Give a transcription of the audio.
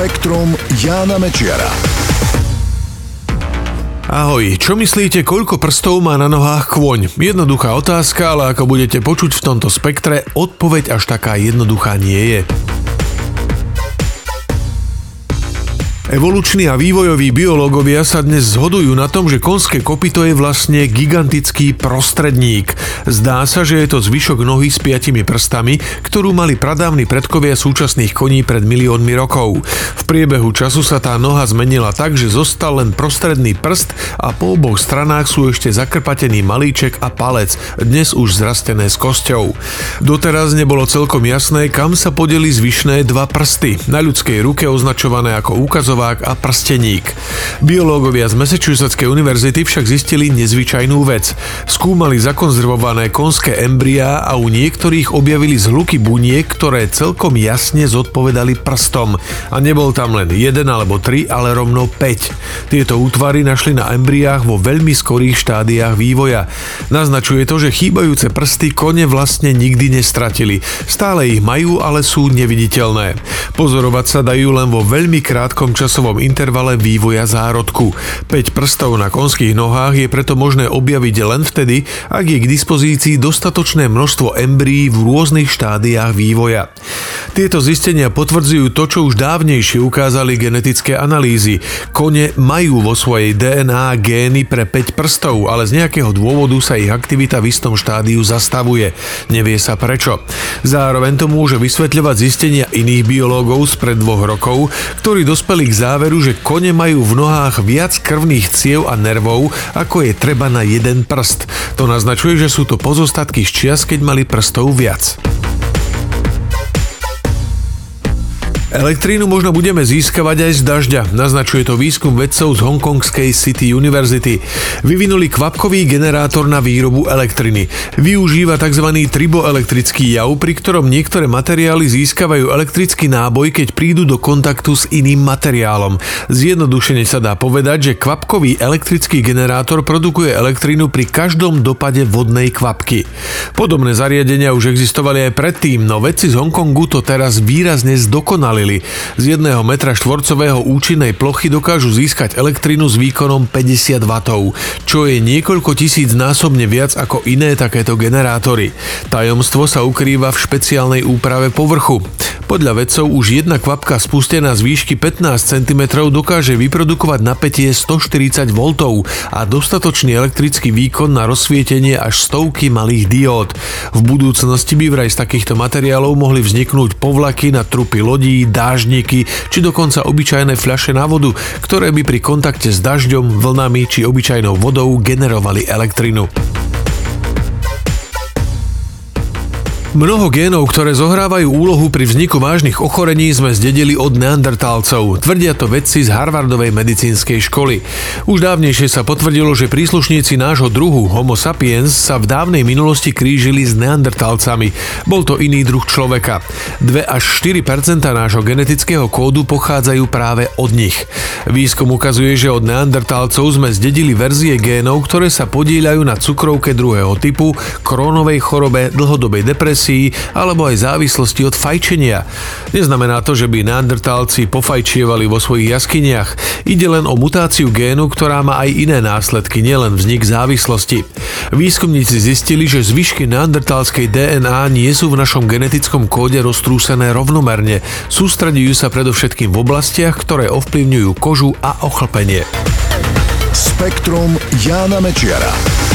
Spektrum Jána Mečiara. Ahoj, čo myslíte, koľko prstov má na nohách kôň? Jednoduchá otázka, ale ako budete počuť v tomto spektre, odpoveď až taká jednoduchá nie je. Evoluční a vývojoví biológovia sa dnes zhodujú na tom, že konské kopyto je vlastne gigantický prostredník. Zdá sa, že je to zvyšok nohy s 5 prstami, ktorú mali pradávni predkovia súčasných koní pred miliónmi rokov. V priebehu času sa tá noha zmenila tak, že zostal len prostredný prst a po oboch stranách sú ešte zakrpatený malíček a palec, dnes už zrastené s kosťou. Doteraz nebolo celkom jasné, kam sa podeli zvyšné 2 prsty, na ľudskej ruke označované ako ukazovák a prsteník. Biológovia z Massachusettskej univerzity však zistili nezvyčajnú vec. Skúmali zakonzervované konské embryá a u niektorých objavili zhluky buniek, ktoré celkom jasne zodpovedali prstom. A nebol tam len 1 alebo 3, ale rovno 5. Tieto útvary našli na embryách vo veľmi skorých štádiách vývoja. Naznačuje to, že chýbajúce prsty kone vlastne nikdy nestratili. Stále ich majú, ale sú neviditeľné. Pozorovať sa dajú len vo veľmi krátkom časovom intervale vývoja zárodku. 5 prstov na konských nohách je preto možné objaviť len vtedy, ak je k dispozícii dostatočné množstvo embryí v rôznych štádiách vývoja. Tieto zistenia potvrdzujú to, čo už dávnejšie ukázali genetické analýzy. Kone majú vo svojej DNA gény pre 5 prstov, ale z nejakého dôvodu sa ich aktivita v istom štádiu zastavuje. Nevie sa prečo. Zároveň to môže vysvetľovať zistenia iných biológov spred 2 rokov, ktorí dospeli k záveru, že kone majú v nohách viac krvných ciev a nervov, ako je treba na 1 prst. To naznačuje, že sú to pozostatky z čias, keď mali prstov viac. Elektrínu možno budeme získavať aj z dažďa, naznačuje to výskum vedcov z Hongkongskej City University. Vyvinuli kvapkový generátor na výrobu elektriny. Využíva tzv. Triboelektrický jav, pri ktorom niektoré materiály získavajú elektrický náboj, keď prídu do kontaktu s iným materiálom. Zjednodušene sa dá povedať, že kvapkový elektrický generátor produkuje elektrínu pri každom dopade vodnej kvapky. Podobné zariadenia už existovali aj predtým, no vedci z Hongkongu to teraz výrazne zdokonali. Z 1 metra štvorcového účinnej plochy dokážu získať elektrínu s výkonom 50 W, čo je niekoľko tisícnásobne viac ako iné takéto generátory. Tajomstvo sa ukrýva v špeciálnej úprave povrchu. Podľa vedcov už 1 kvapka spustená z výšky 15 cm dokáže vyprodukovať napätie 140 V a dostatočný elektrický výkon na rozsvietenie až stovky malých diód. V budúcnosti by vraj z takýchto materiálov mohli vzniknúť povlaky na trupy lodí, dážniky či dokonca obyčajné fľaše na vodu, ktoré by pri kontakte s dažďom, vlnami či obyčajnou vodou generovali elektrinu. Mnoho génov, ktoré zohrávajú úlohu pri vzniku vážnych ochorení, sme zdedili od neandertálcov, tvrdia to vedci z Harvardovej medicínskej školy. Už dávnejšie sa potvrdilo, že príslušníci nášho druhu Homo sapiens sa v dávnej minulosti krížili s neandertálcami. Bol to iný druh človeka. 2-4% nášho genetického kódu pochádzajú práve od nich. Výskum ukazuje, že od neandertálcov sme zdedili verzie génov, ktoré sa podieľajú na cukrovke druhého typu, Crohnovej chorobe, dlhodobej depresii, alebo aj závislosti od fajčenia. Neznamená to, že by neandertálci pofajčievali vo svojich jaskyniach. Ide len o mutáciu génu, ktorá má aj iné následky, nielen vznik závislosti. Výskumníci zistili, že zvyšky neandertálskej DNA nie sú v našom genetickom kóde roztrúsené rovnomerne. Sústreďujú sa predovšetkým v oblastiach, ktoré ovplyvňujú kožu a ochlpenie. Spektrum Jána Mečiara.